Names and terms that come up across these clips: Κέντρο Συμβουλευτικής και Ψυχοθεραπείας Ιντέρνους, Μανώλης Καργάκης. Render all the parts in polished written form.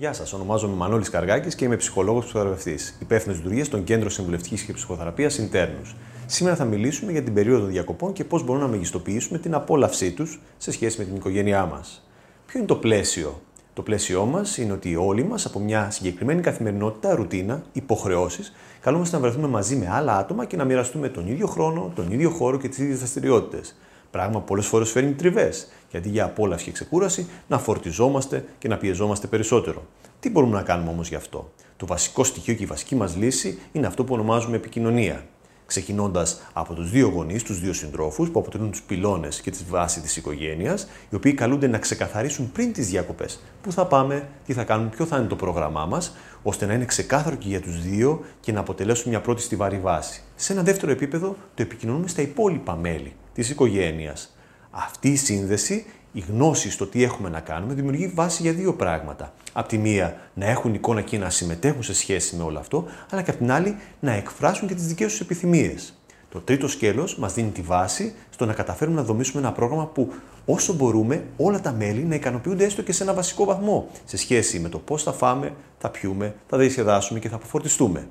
Γεια σας, ονομάζομαι Μανώλης Καργάκης και είμαι ψυχολόγος ψυχοθεραπευτής, υπεύθυνος λειτουργίας στον Κέντρο Συμβουλευτικής και Ψυχοθεραπείας Ιντέρνους. Σήμερα θα μιλήσουμε για την περίοδο των διακοπών και πώς μπορούμε να μεγιστοποιήσουμε την απόλαυσή τους σε σχέση με την οικογένειά μας. Ποιο είναι το πλαίσιο? Το πλαίσιό μας είναι ότι όλοι μας από μια συγκεκριμένη καθημερινότητα, ρουτίνα, υποχρεώσεις, καλούμαστε να βρεθούμε μαζί με άλλα άτομα και να μοιραστούμε τον ίδιο χρόνο, τον ίδιο χώρο και τις ίδιες δραστηριότητες. Πράγμα που πολλές φορές φέρνει τριβές, γιατί για απόλαυση και ξεκούραση να φορτιζόμαστε και να πιεζόμαστε περισσότερο. Τι μπορούμε να κάνουμε όμως γι' αυτό? Το βασικό στοιχείο και η βασική μας λύση είναι αυτό που ονομάζουμε επικοινωνία. Ξεκινώντας από τους δύο γονείς, τους δύο συντρόφους που αποτελούν τους πυλώνες και τη βάση της οικογένειας, οι οποίοι καλούνται να ξεκαθαρίσουν πριν τις διακοπές πού θα πάμε, τι θα κάνουμε, ποιο θα είναι το πρόγραμμά μας, ώστε να είναι ξεκάθαρο και για τους δύο και να αποτελέσουν μια πρώτη στιβαρή βάση. Σε ένα δεύτερο επίπεδο το επικοινωνούμε στα υπόλοιπα μέλη της οικογένειας. Αυτή η σύνδεση, η γνώση στο τι έχουμε να κάνουμε, δημιουργεί βάση για δύο πράγματα. Απ' τη μία, να έχουν εικόνα και να συμμετέχουν σε σχέση με όλο αυτό, αλλά και απ' την άλλη, να εκφράσουν και τις δικές τους επιθυμίες. Το τρίτο σκέλος μας δίνει τη βάση στο να καταφέρουμε να δομήσουμε ένα πρόγραμμα που, όσο μπορούμε, όλα τα μέλη να ικανοποιούνται έστω και σε ένα βασικό βαθμό σε σχέση με το πώς θα φάμε, θα πιούμε, θα διασκεδάσουμε και θα αποφορτιστούμε.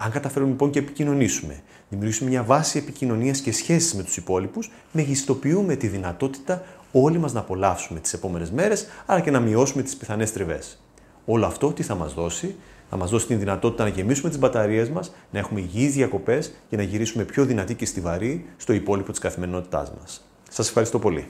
Αν καταφέρουμε λοιπόν και επικοινωνήσουμε, δημιουργήσουμε μια βάση επικοινωνίας και σχέσης με τους υπόλοιπους, μεγιστοποιούμε τη δυνατότητα όλοι μας να απολαύσουμε τις επόμενες μέρες, αλλά και να μειώσουμε τις πιθανές τριβές. Όλο αυτό τι θα μας δώσει? Θα μας δώσει την δυνατότητα να γεμίσουμε τις μπαταρίες μας, να έχουμε υγιείς διακοπές και να γυρίσουμε πιο δυνατοί και στιβαροί στο υπόλοιπο της καθημερινότητάς μας. Σας ευχαριστώ πολύ.